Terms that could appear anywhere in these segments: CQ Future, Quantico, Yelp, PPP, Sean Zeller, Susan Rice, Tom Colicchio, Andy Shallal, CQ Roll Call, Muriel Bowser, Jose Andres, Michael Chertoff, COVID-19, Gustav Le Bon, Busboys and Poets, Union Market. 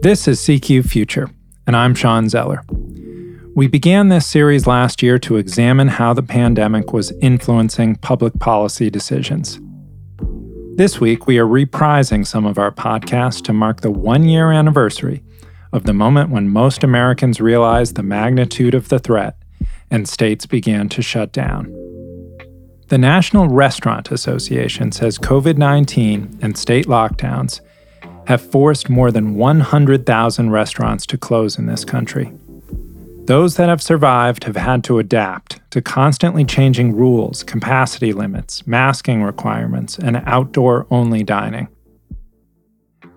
This is CQ Future, and I'm Sean Zeller. We began this series last year to examine how the pandemic was influencing public policy decisions. This week, we are reprising some of our podcasts to mark the one-year anniversary of the moment when most Americans realized the magnitude of the threat and states began to shut down. The National Restaurant Association says COVID-19 and state lockdowns have forced more than 100,000 restaurants to close in this country. Those that have survived have had to adapt to constantly changing rules, capacity limits, masking requirements, and outdoor-only dining.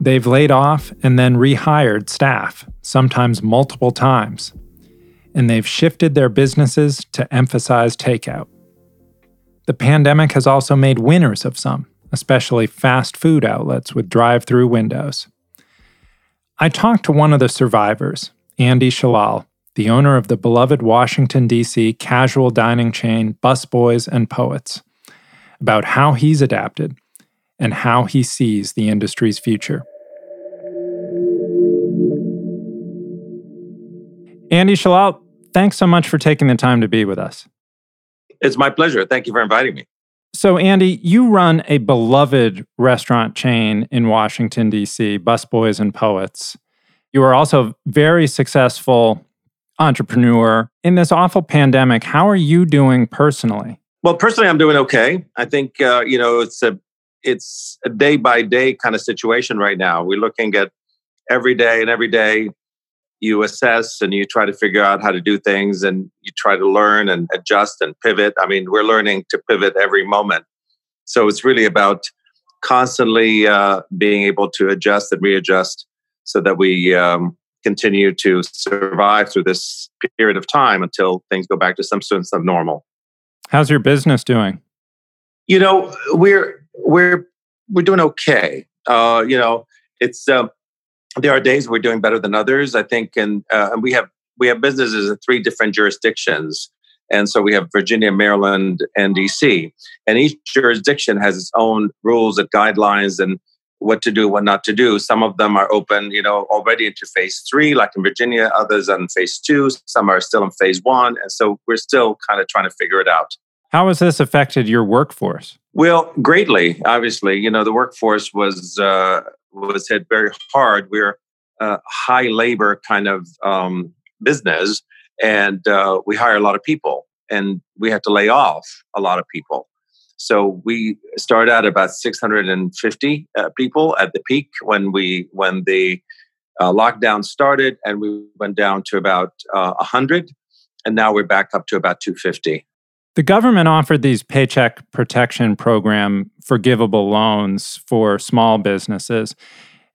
They've laid off and then rehired staff, sometimes multiple times, and they've shifted their businesses to emphasize takeout. The pandemic has also made winners of some, especially fast food outlets with drive-through windows. I talked to one of the survivors, Andy Shallal, the owner of the beloved Washington, D.C. casual dining chain Busboys and Poets, about how he's adapted and how he sees the industry's future. Andy Shallal, thanks so much for taking the time to be with us. It's my pleasure. Thank you for inviting me. So, Andy, you run a beloved restaurant chain in Washington, D.C., Busboys and Poets. You are also a very successful entrepreneur. In this awful pandemic, how are you doing personally? Well, personally, I'm doing okay. I think, it's a day-by-day kind of situation right now. We're looking at every day, and every day you assess and you try to figure out how to do things, and you try to learn and adjust and pivot. I mean, we're learning to pivot every moment. So it's really about constantly being able to adjust and readjust so that we continue to survive through this period of time until things go back to some sense of normal. How's your business doing? You know, we're doing okay. There are days we're doing better than others, I think, and we have businesses in three different jurisdictions, and so we have Virginia, Maryland, and D.C. And each jurisdiction has its own rules and guidelines and what to do, what not to do. Some of them are open, already into phase 3, like in Virginia. Others are in phase 2. Some are still in phase 1, and so we're still kind of trying to figure it out. How has this affected your workforce? Well, greatly, obviously. The workforce was hit very hard. We're a high labor kind of business, and we hire a lot of people, and we have to lay off a lot of people. So we started out about 650 people at the peak when the lockdown started, and we went down to about 100, and now we're back up to about 250. The government offered these Paycheck Protection Program forgivable loans for small businesses.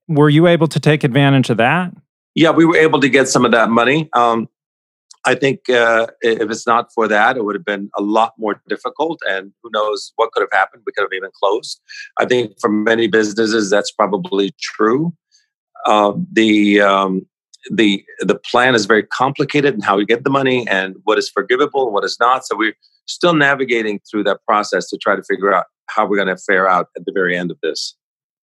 Were you able to take advantage of that? Yeah, we were able to get some of that money. I think if it's not for that, it would have been a lot more difficult, and who knows what could have happened. We could have even closed. I think for many businesses, that's probably true. The plan is very complicated in how we get the money and what is forgivable and what is not. So we're still navigating through that process to try to figure out how we're going to fare out at the very end of this.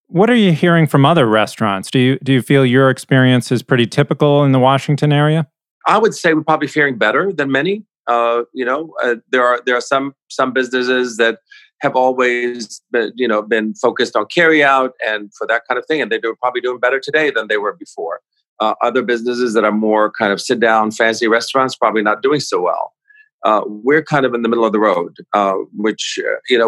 What are you hearing from other restaurants? Do you feel your experience is pretty typical in the Washington area? I would say we're probably faring better than many. There are some businesses that have always been focused on carryout and for that kind of thing, and they're probably doing better today than they were before. Other businesses that are more kind of sit-down, fancy restaurants probably not doing so well. We're kind of in the middle of the road, which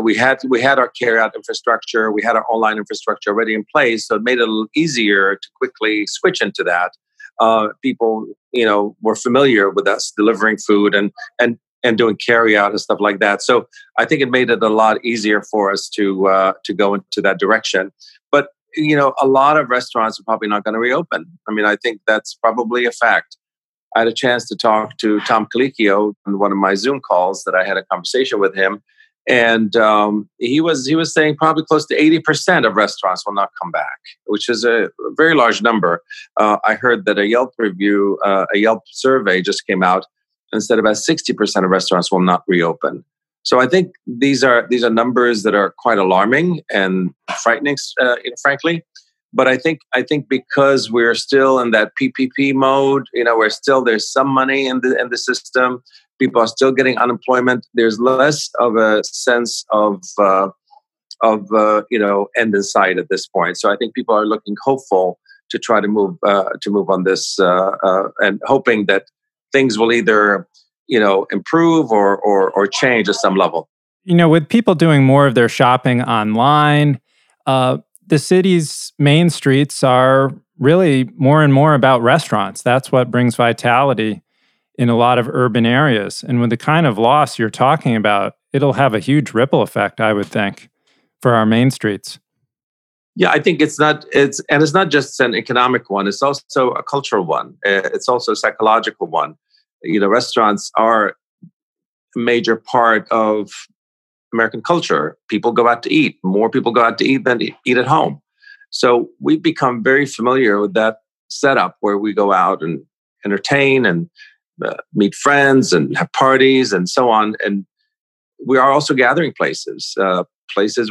we had our carryout infrastructure, we had our online infrastructure already in place, so it made it a little easier to quickly switch into that. People, were familiar with us delivering food and doing carryout and stuff like that. So I think it made it a lot easier for us to go into that direction. But a lot of restaurants are probably not going to reopen. I mean, I think that's probably a fact. I had a chance to talk to Tom Colicchio on one of my Zoom calls that I had a conversation with him, and he was saying probably close to 80% of restaurants will not come back, which is a very large number. I heard that a Yelp survey just came out and said about 60% of restaurants will not reopen. So I think these are numbers that are quite alarming and frightening, frankly. But I think because we're still in that PPP mode, there's some money in the system. People are still getting unemployment. There's less of a sense of end in sight at this point. So I think people are looking hopeful to try to move on this and hoping that things will either improve or change at some level. With people doing more of their shopping online, the city's main streets are really more and more about restaurants. That's what brings vitality in a lot of urban areas. And with the kind of loss you're talking about, it'll have a huge ripple effect, I would think, for our main streets. Yeah, I think it's not just an economic one. It's also a cultural one. It's also a psychological one. Restaurants are a major part of American culture. People go out to eat. More people go out to eat than eat at home. So we've become very familiar with that setup where we go out and entertain and meet friends and have parties and so on. And we are also gathering places where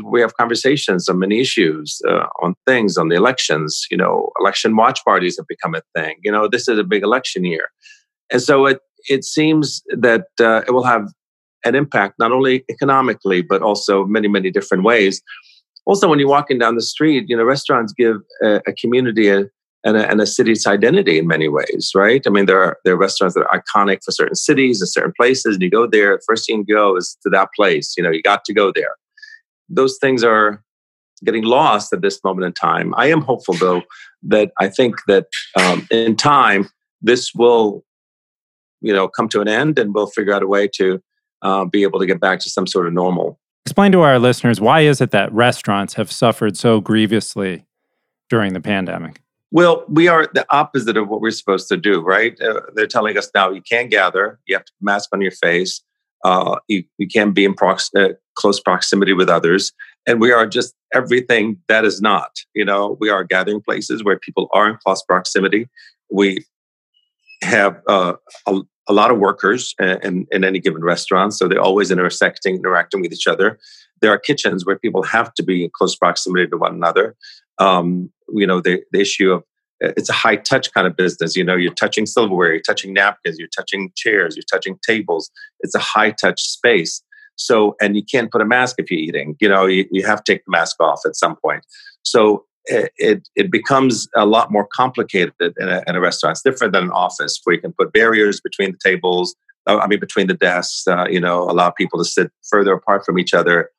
we have conversations on many issues, on things, on the elections. Election watch parties have become a thing. This is a big election year. And so it seems that it will have an impact, not only economically, but also many, many different ways. Also, when you're walking down the street, restaurants give a community and a city's identity in many ways, right? I mean, there are restaurants that are iconic for certain cities and certain places, and you go there, first thing you go is to that place. You got to go there. Those things are getting lost at this moment in time. I am hopeful, though, that I think that in time, this will come to an end, and we'll figure out a way to be able to get back to some sort of normal. Explain to our listeners, why is it that restaurants have suffered so grievously during the pandemic? Well, we are the opposite of what we're supposed to do, right? They're telling us now you can't gather, you have to mask on your face, you can't be in close proximity with others, and we are just everything that is not. We are gathering places where people are in close proximity. We have a lot of workers in any given restaurant, so they're always interacting with each other. There are kitchens where people have to be in close proximity to one another. The issue of it's a high touch kind of business. You're touching silverware, you're touching napkins, you're touching chairs, you're touching tables. It's a high touch space. So, and you can't put a mask if you're eating. You have to take the mask off at some point. So it becomes a lot more complicated in a restaurant. It's different than an office where you can put barriers between the tables. I mean, between the desks. Allow people to sit further apart from each other,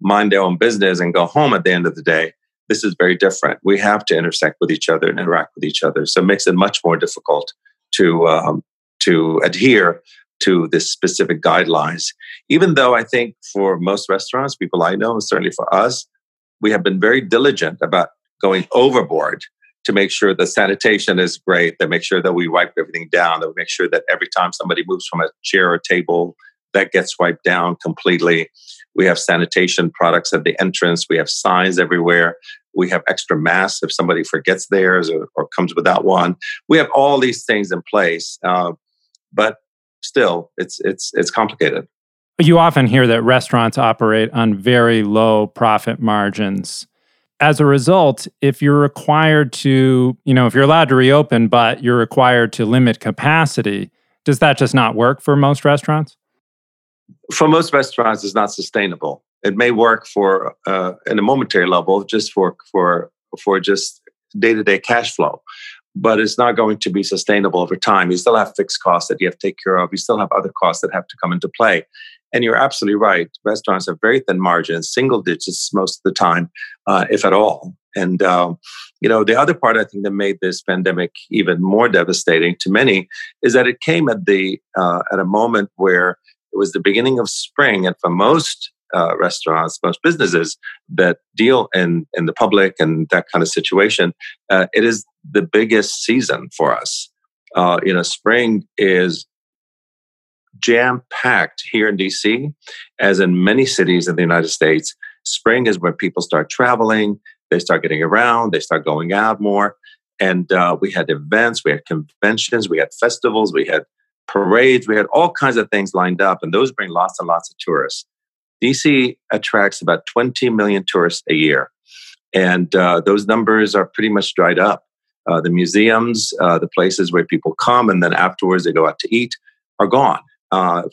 mind their own business, and go home at the end of the day. This is very different. We have to intersect with each other and interact with each other. So it makes it much more difficult to adhere to this specific guidelines. Even though I think for most restaurants, people I know, and certainly for us, we have been very diligent about going overboard to make sure the sanitation is great, to make sure that we wipe everything down, that we make sure that every time somebody moves from a chair or table, that gets wiped down completely. We have sanitation products at the entrance. We have signs everywhere. We have extra masks if somebody forgets theirs or comes without one. We have all these things in place, but still, it's complicated. You often hear that restaurants operate on very low profit margins. As a result, if you're required to, if you're allowed to reopen, but you're required to limit capacity, does that just not work for most restaurants? For most restaurants, it's not sustainable. It may work for in a momentary level, just for just day-to-day cash flow, but it's not going to be sustainable over time. You still have fixed costs that you have to take care of. You still have other costs that have to come into play. And you're absolutely right. Restaurants have very thin margins, single digits most of the time, if at all. And the other part I think that made this pandemic even more devastating to many is that it came at the at a moment where it was the beginning of spring, and for most restaurants, most businesses that deal in the public and that kind of situation, it is the biggest season for us. Spring is jam-packed here in DC, as in many cities in the United States. Spring is when people start traveling, they start getting around, they start going out more. And we had events, we had conventions, we had festivals, we had parades, we had all kinds of things lined up, and those bring lots and lots of tourists. DC attracts about 20 million tourists a year. And those numbers are pretty much dried up. The museums, the places where people come and then afterwards they go out to eat are gone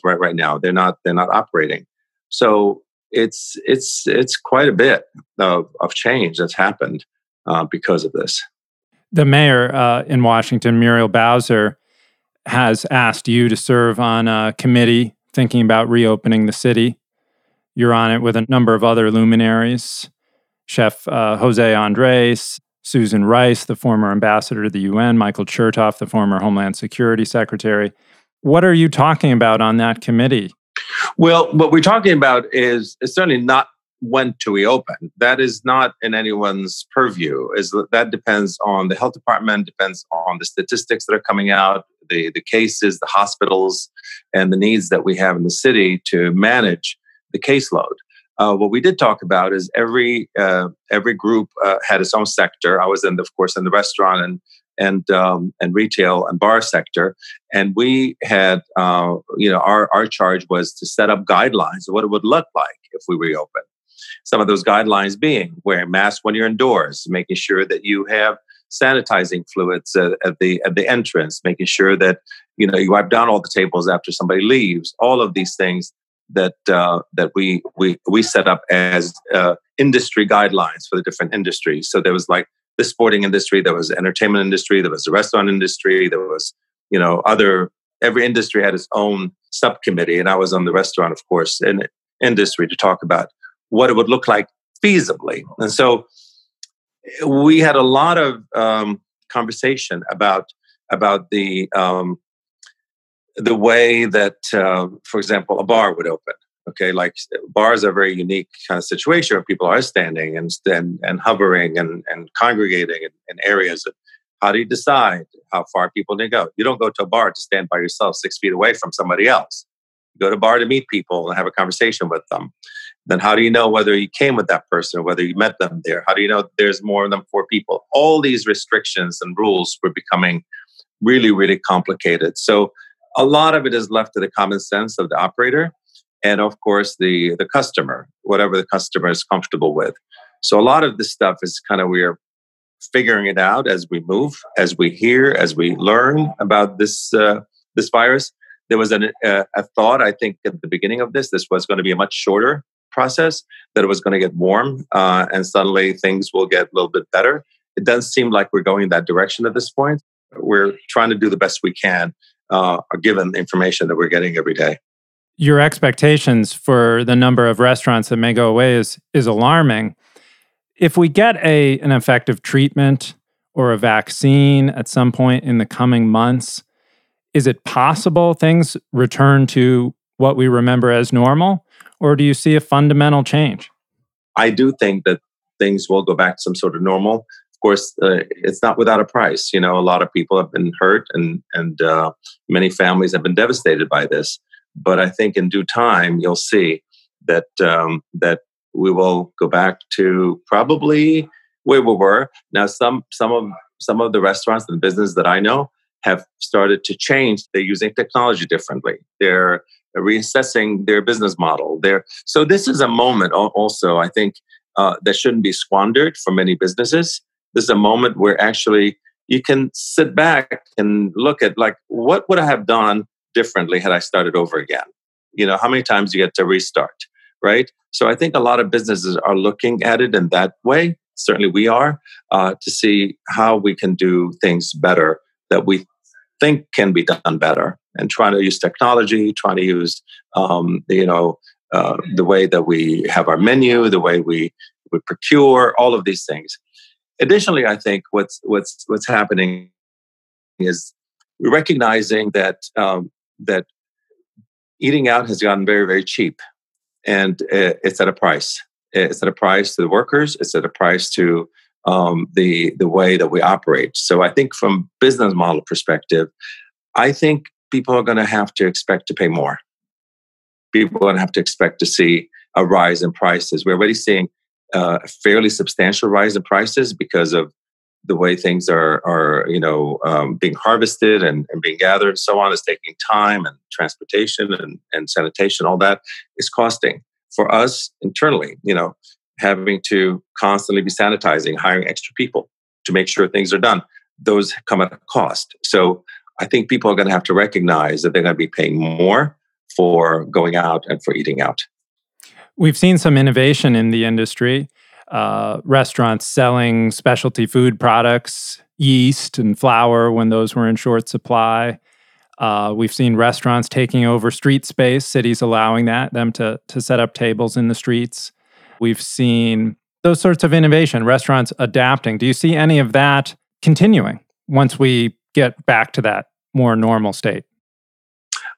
right now. They're not operating. So it's quite a bit of change that's happened because of this. The mayor in Washington, Muriel Bowser, has asked you to serve on a committee thinking about reopening the city. You're on it with a number of other luminaries, Chef Jose Andres, Susan Rice, the former ambassador to the UN, Michael Chertoff, the former Homeland Security Secretary. What are you talking about on that committee? Well, what we're talking about is certainly not when to reopen. That is not in anyone's purview. That depends on the health department, depends on the statistics that are coming out, the cases, the hospitals, and the needs that we have in the city to manage the caseload. What we did talk about is every group had its own sector. I was in the restaurant and retail and bar sector, and we had our charge was to set up guidelines of what it would look like if we reopen. Some of those guidelines being wearing masks when you're indoors, making sure that you have sanitizing fluids at the entrance, making sure that you wipe down all the tables after somebody leaves. All of these things that we set up as industry guidelines for the different industries. So there was like the sporting industry, there was the entertainment industry, there was the restaurant industry, there was every industry had its own subcommittee, and I was on the restaurant, of course, and industry to talk about what it would look like feasibly. And so we had a lot of conversation about the way that, for example, a bar would open. Okay, like bars are a very unique kind of situation where people are standing and hovering and congregating in areas. How do you decide how far people need to go? You don't go to a bar to stand by yourself 6 feet away from somebody else. You go to a bar to meet people and have a conversation with them. Then how do you know whether you came with that person or whether you met them there? How do you know there's more than 4 people? All these restrictions and rules were becoming really, really complicated. So a lot of it is left to the common sense of the operator and, of course, the customer, whatever the customer is comfortable with. So a lot of this stuff is kind of we're figuring it out as we move, as we hear, as we learn about this virus. There was a thought, I think, at the beginning of this was going to be a much shorter process, that it was going to get warm and suddenly things will get a little bit better. It doesn't seem like we're going that direction at this point. We're trying to do the best we can given the information that we're getting every day. Your expectations for the number of restaurants that may go away is alarming. If we get an effective treatment or a vaccine at some point in the coming months, is it possible things return to what we remember as normal? Or do you see a fundamental change? I do think that things will go back to some sort of normal. Of course, it's not without a price. A lot of people have been hurt and many families have been devastated by this. But I think in due time, you'll see that we will go back to probably where we were. Now, some of the restaurants and businesses that I know have started to change. They're using technology differently. They're reassessing their business model. So this is a moment also, I think, that shouldn't be squandered for many businesses. This is a moment where actually you can sit back and look at like, what would I have done differently had I started over again? How many times you get to restart, right? So I think a lot of businesses are looking at it in that way. Certainly we are, to see how we can do things better that we think can be done better, and trying to use technology, trying to use the way that we have our menu, the way we procure, all of these things. Additionally, I think what's happening is we're recognizing that eating out has gotten very, very cheap, and it's at a price. It's at a price to the workers. It's at a price to the way that we operate. So I think from business model perspective, I think people are going to have to expect to pay more. People are going to have to expect to see a rise in prices. We're already seeing a fairly substantial rise in prices because of the way things are being harvested and being gathered and so on. It's taking time and transportation and sanitation, all that is costing. for us internally, you know, having to constantly be sanitizing, hiring extra people to make sure things are done. Those come at a cost. So I think people are going to have to recognize that they're going to be paying more for going out and for eating out. We've seen some innovation in the industry. Restaurants selling specialty food products, yeast and flour when those were in short supply. We've seen restaurants taking over street space, cities allowing them to set up tables in the streets. We've seen those sorts of innovation, restaurants adapting. Do you see any of that continuing once we get back to that more normal state?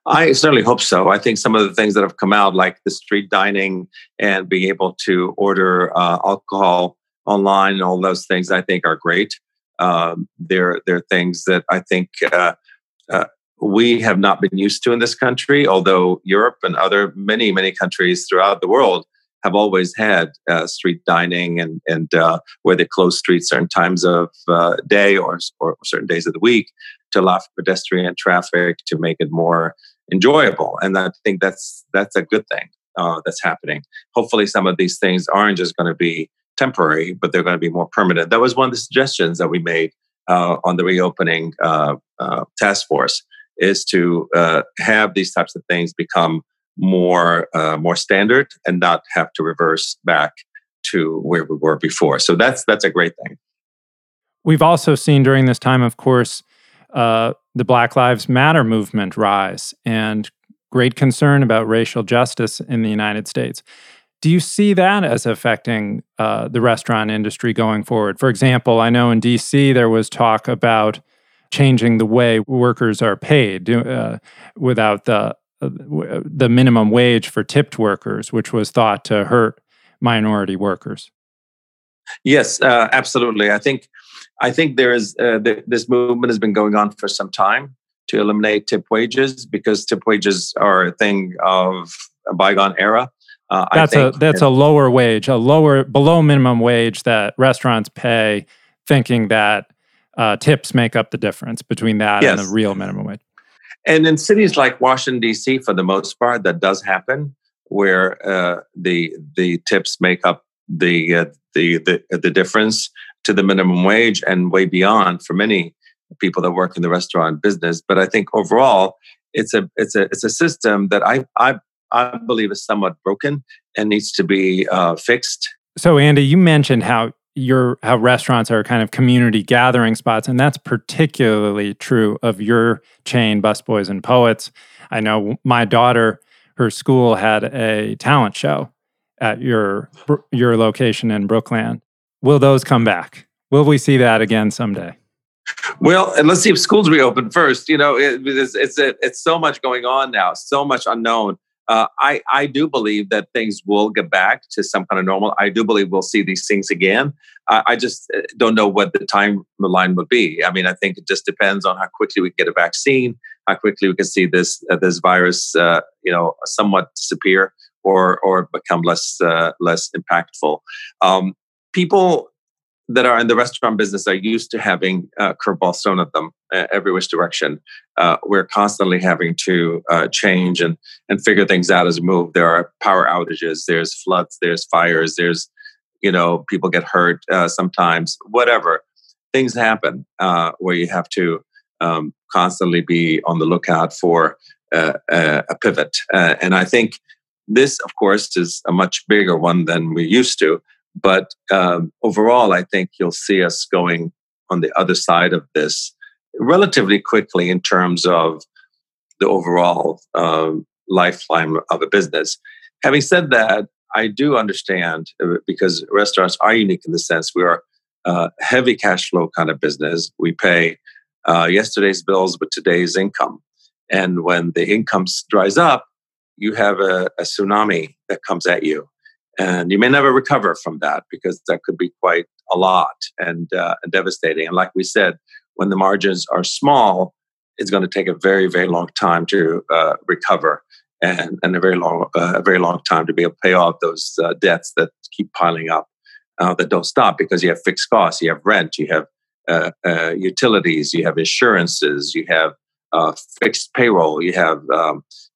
I certainly hope so. I think some of the things that have come out, like the street dining and being able to order alcohol online and all those things, I think are great. They're things that I think we have not been used to in this country, although Europe and other many countries throughout the world have always had street dining and where they close streets certain times of day or certain days of the week to allow for pedestrian traffic to make it more enjoyable. And I think that's a good thing that's happening. Hopefully some of these things aren't just going to be temporary, but they're going to be more permanent. That was one of the suggestions that we made on the reopening task force, is to have these types of things become more standard and not have to reverse back to where we were before. So that's a great thing. We've also seen during this time, of course, the Black Lives Matter movement rise and great concern about racial justice in the United States. Do you see that as affecting the restaurant industry going forward? For example, I know in DC there was talk about changing the way workers are paid without the minimum wage for tipped workers, which was thought to hurt minority workers. Yes, absolutely. I think there is this movement has been going on for some time to eliminate tip wages, because tip wages are a thing of a bygone era. That's a lower wage, below minimum wage that restaurants pay, thinking that tips make up the difference between that and the real minimum wage. And in cities like Washington, D.C., for the most part, that does happen, where the tips make up the difference to the minimum wage and way beyond for many people that work in the restaurant business. But I think overall, it's a system that I believe is somewhat broken and needs to be fixed. So, Andy, you mentioned how restaurants are kind of community gathering spots, and that's particularly true of your chain, Busboys and Poets. I know my daughter, her school had a talent show at your location in Brooklyn. Will those come back? Will we see that again someday? Well, and let's see if schools reopen first. You know, it's so much going on now, so much unknown. I do believe that things will get back to some kind of normal. I do believe we'll see these things again. I just don't know what the timeline would be. I mean, I think it just depends on how quickly we get a vaccine, how quickly we can see this virus, somewhat disappear or become less impactful. People that are in the restaurant business are used to having curveballs thrown at them every which direction. We're constantly having to change and figure things out as we move. There are power outages, there's floods, there's fires, there's, people get hurt sometimes, whatever. Things happen where you have to constantly be on the lookout for a pivot. And I think this, of course, is a much bigger one than we used to. But overall, I think you'll see us going on the other side of this relatively quickly in terms of the overall lifeline of a business. Having said that, I do understand, because restaurants are unique in the sense we are a heavy cash flow kind of business. We pay yesterday's bills with today's income. And when the income dries up, you have a tsunami that comes at you. And you may never recover from that, because that could be quite a lot and devastating. And like we said, when the margins are small, it's going to take a very, very long time to recover, and a very long time to be able to pay off those debts that keep piling up, that don't stop, because you have fixed costs, you have rent, you have utilities, you have insurances, you have fixed payroll, you have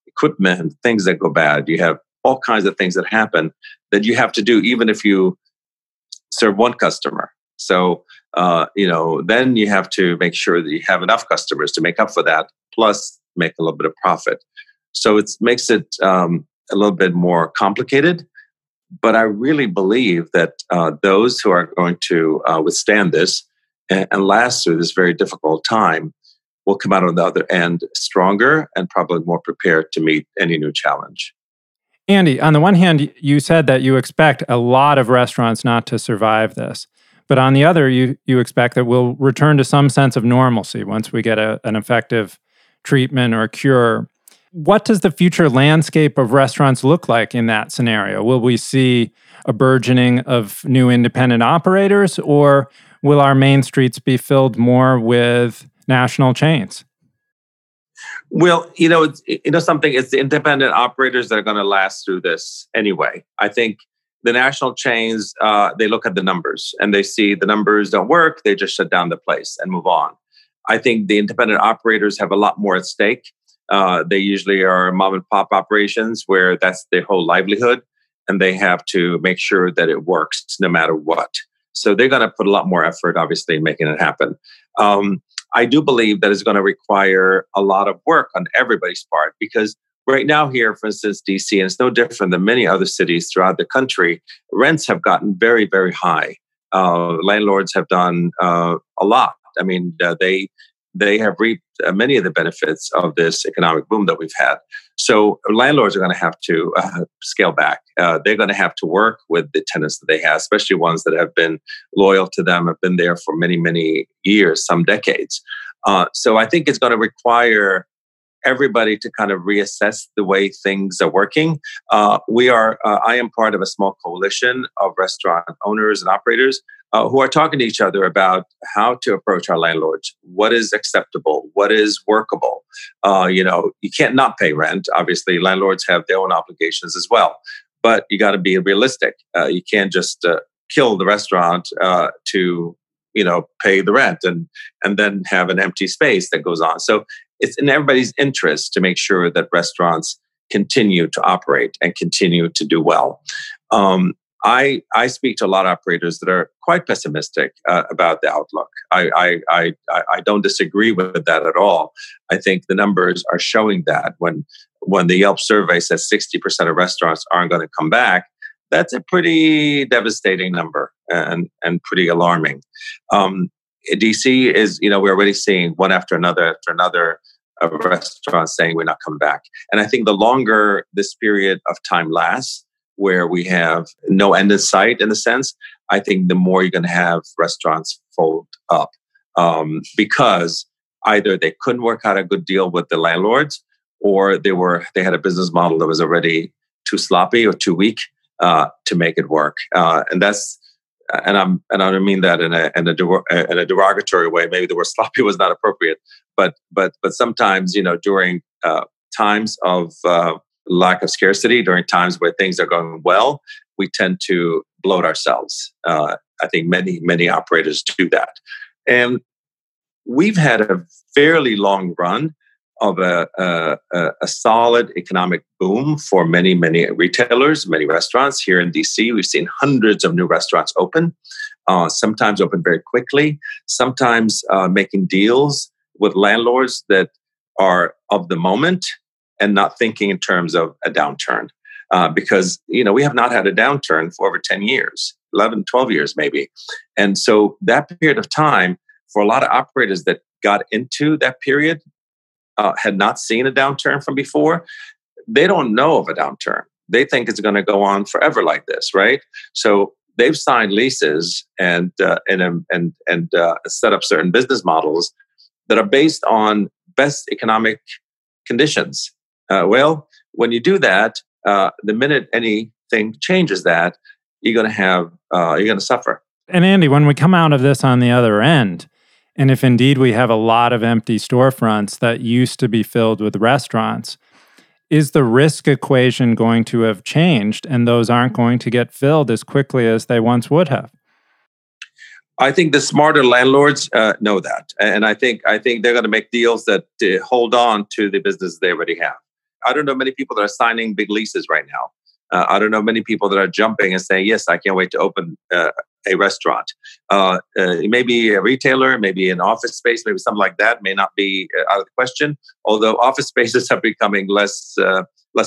equipment, things that go bad, you have all kinds of things that happen that you have to do even if you serve one customer. So, then you have to make sure that you have enough customers to make up for that, plus make a little bit of profit. So it makes it a little bit more complicated. But I really believe that those who are going to withstand this and last through this very difficult time will come out on the other end stronger and probably more prepared to meet any new challenge. Andy, on the one hand, you said that you expect a lot of restaurants not to survive this. But on the other, you expect that we'll return to some sense of normalcy once we get an effective treatment or cure. What does the future landscape of restaurants look like in that scenario? Will we see a burgeoning of new independent operators, or will our main streets be filled more with national chains? Well, it's the independent operators that are going to last through this anyway. I think the national chains, they look at the numbers and they see the numbers don't work. They just shut down the place and move on. I think the independent operators have a lot more at stake. They usually are mom and pop operations where that's their whole livelihood, and they have to make sure that it works no matter what. So they're going to put a lot more effort, obviously, in making it happen. I do believe that it's going to require a lot of work on everybody's part, because right now here, for instance, DC, and it's no different than many other cities throughout the country, rents have gotten very, very high. Landlords have done a lot. I mean, they have reaped many of the benefits of this economic boom that we've had. So landlords are going to have to scale back. They're going to have to work with the tenants that they have, especially ones that have been loyal to them, have been there for many, many years, some decades. So I think it's going to require everybody to kind of reassess the way things are working. I am part of a small coalition of restaurant owners and operators who are talking to each other about how to approach our landlords. What is acceptable? What is workable? You can't not pay rent. Obviously, landlords have their own obligations as well. But you got to be realistic. You can't just kill the restaurant to pay the rent and then have an empty space that goes on. So it's in everybody's interest to make sure that restaurants continue to operate and continue to do well. I speak to a lot of operators that are quite pessimistic about the outlook. I don't disagree with that at all. I think the numbers are showing that when the Yelp survey says 60% of restaurants aren't going to come back, that's a pretty devastating number and pretty alarming. DC is, we're already seeing one after another of restaurants saying we're not coming back. And I think the longer this period of time lasts, where we have no end in sight, in a sense, I think the more you're going to have restaurants fold up because either they couldn't work out a good deal with the landlords, or they had a business model that was already too sloppy or too weak to make it work. And I don't mean that in a derogatory way. Maybe the word sloppy was not appropriate, but sometimes during times of lack of scarcity, during times where things are going well, we tend to bloat ourselves. I think many operators do that. And we've had a fairly long run of a solid economic boom for many, many retailers, many restaurants. Here in DC, we've seen hundreds of new restaurants open, sometimes open very quickly, sometimes making deals with landlords that are of the moment and not thinking in terms of a downturn. Because we have not had a downturn for over 10 years, 11, 12 years maybe. And so that period of time, for a lot of operators that got into that period, had not seen a downturn from before, they don't know of a downturn. They think it's going to go on forever like this, right? So they've signed leases and set up certain business models that are based on best economic conditions. When you do that, the minute anything changes that, you're going to suffer. And Andy, when we come out of this on the other end, and if indeed we have a lot of empty storefronts that used to be filled with restaurants, is the risk equation going to have changed and those aren't going to get filled as quickly as they once would have? I think the smarter landlords know that. And I think they're going to make deals that hold on to the business they already have. I don't know many people that are signing big leases right now. I don't know many people that are jumping and saying, yes, I can't wait to open a restaurant. It may be a retailer, maybe an office space, maybe something like that may not be out of the question. Although office spaces are becoming less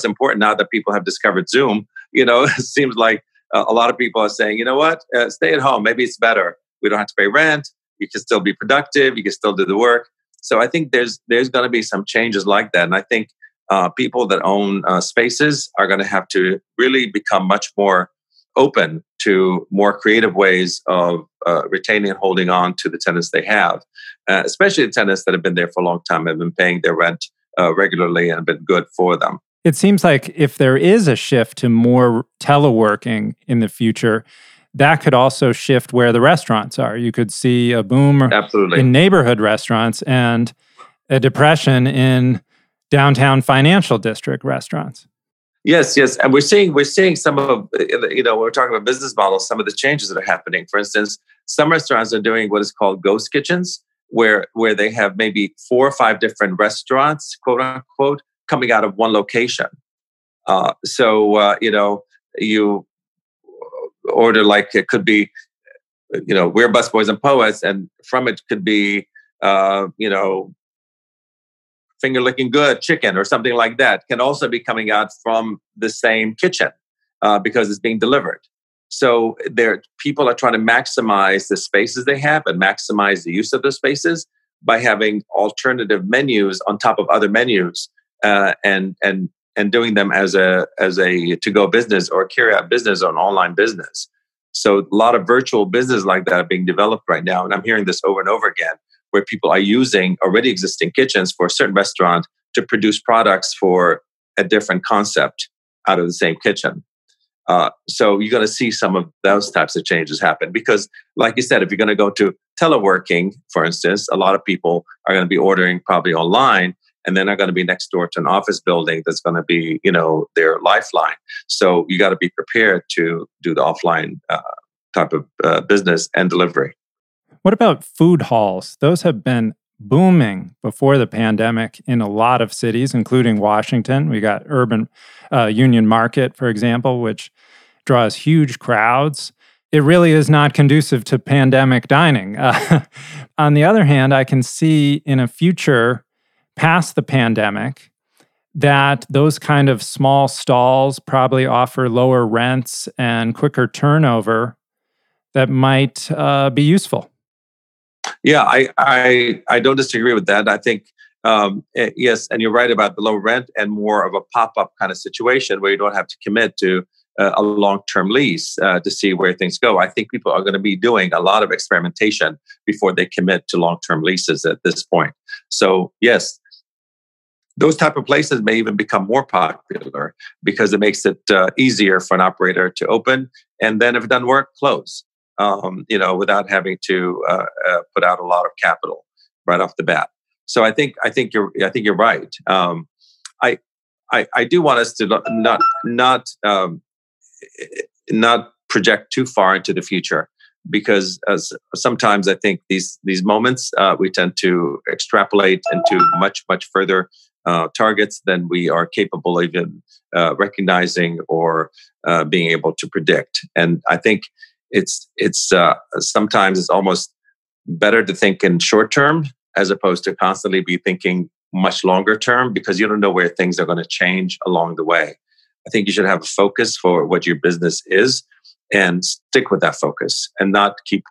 important now that people have discovered Zoom. You know, it seems like a lot of people are saying, you know what, stay at home. Maybe it's better. We don't have to pay rent. You can still be productive. You can still do the work. So I think there's going to be some changes like that. And I think people that own spaces are going to have to really become much more open to more creative ways of retaining and holding on to the tenants they have, especially the tenants that have been there for a long time, have been paying their rent regularly and have been good for them. It seems like if there is a shift to more teleworking in the future, that could also shift where the restaurants are. You could see a boom in neighborhood restaurants and a depression in downtown financial district restaurants. Yes, and we're seeing some of, you know, we're talking about business models, some of the changes that are happening. For instance, some restaurants are doing what is called ghost kitchens, where they have maybe 4 or 5 different restaurants, quote unquote, coming out of one location. You order, like, it could be, you know, we're Busboys and Poets, and from it could be, finger-licking good chicken or something like that can also be coming out from the same kitchen because it's being delivered. So people are trying to maximize the spaces they have and maximize the use of the spaces by having alternative menus on top of other menus and doing them as a to-go business or a carry-out business or an online business. So a lot of virtual business like that are being developed right now. And I'm hearing this over and over again, where people are using already existing kitchens for a certain restaurant to produce products for a different concept out of the same kitchen. So you're going to see some of those types of changes happen. Because like you said, if you're going to go to teleworking, for instance, a lot of people are going to be ordering probably online, and then are going to be next door to an office building that's going to be, you know, their lifeline. So you got to be prepared to do the offline type of business and delivery. What about food halls? Those have been booming before the pandemic in a lot of cities, including Washington. We got urban Union Market, for example, which draws huge crowds. It really is not conducive to pandemic dining. On the other hand, I can see in a future past the pandemic that those kind of small stalls probably offer lower rents and quicker turnover that might be useful. Yeah, I don't disagree with that. I think, yes, and you're right about the low rent and more of a pop-up kind of situation where you don't have to commit to a long-term lease to see where things go. I think people are going to be doing a lot of experimentation before they commit to long-term leases at this point. So yes, those type of places may even become more popular because it makes it easier for an operator to open. And then if it doesn't work, close. Without having to put out a lot of capital right off the bat. So I think you're right. I do want us to not project too far into the future, because as sometimes I think these moments we tend to extrapolate into much further targets than we are capable of even recognizing or being able to predict. And I think It's sometimes it's almost better to think in short term as opposed to constantly be thinking much longer term, because you don't know where things are going to change along the way. I think you should have a focus for what your business is and stick with that focus, and not keep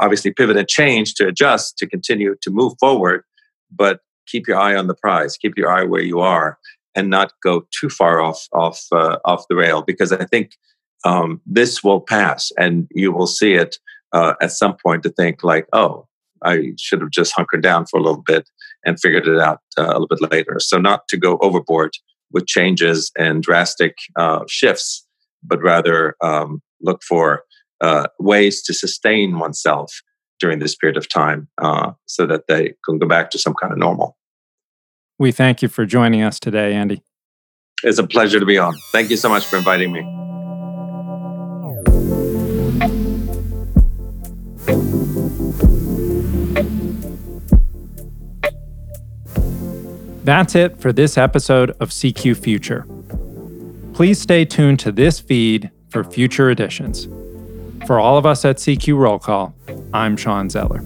obviously pivot and change to adjust, to continue to move forward, but keep your eye on the prize, keep your eye where you are, and not go too far off the rail, because I think this will pass, and you will see it at some point to think like, oh, I should have just hunkered down for a little bit and figured it out a little bit later. So not to go overboard with changes and drastic shifts, but rather look for ways to sustain oneself during this period of time so that they can go back to some kind of normal. We thank you for joining us today, Andy. It's a pleasure to be on. Thank you so much for inviting me. That's it for this episode of CQ Future. Please stay tuned to this feed for future editions. For all of us at CQ Roll Call, I'm Sean Zeller.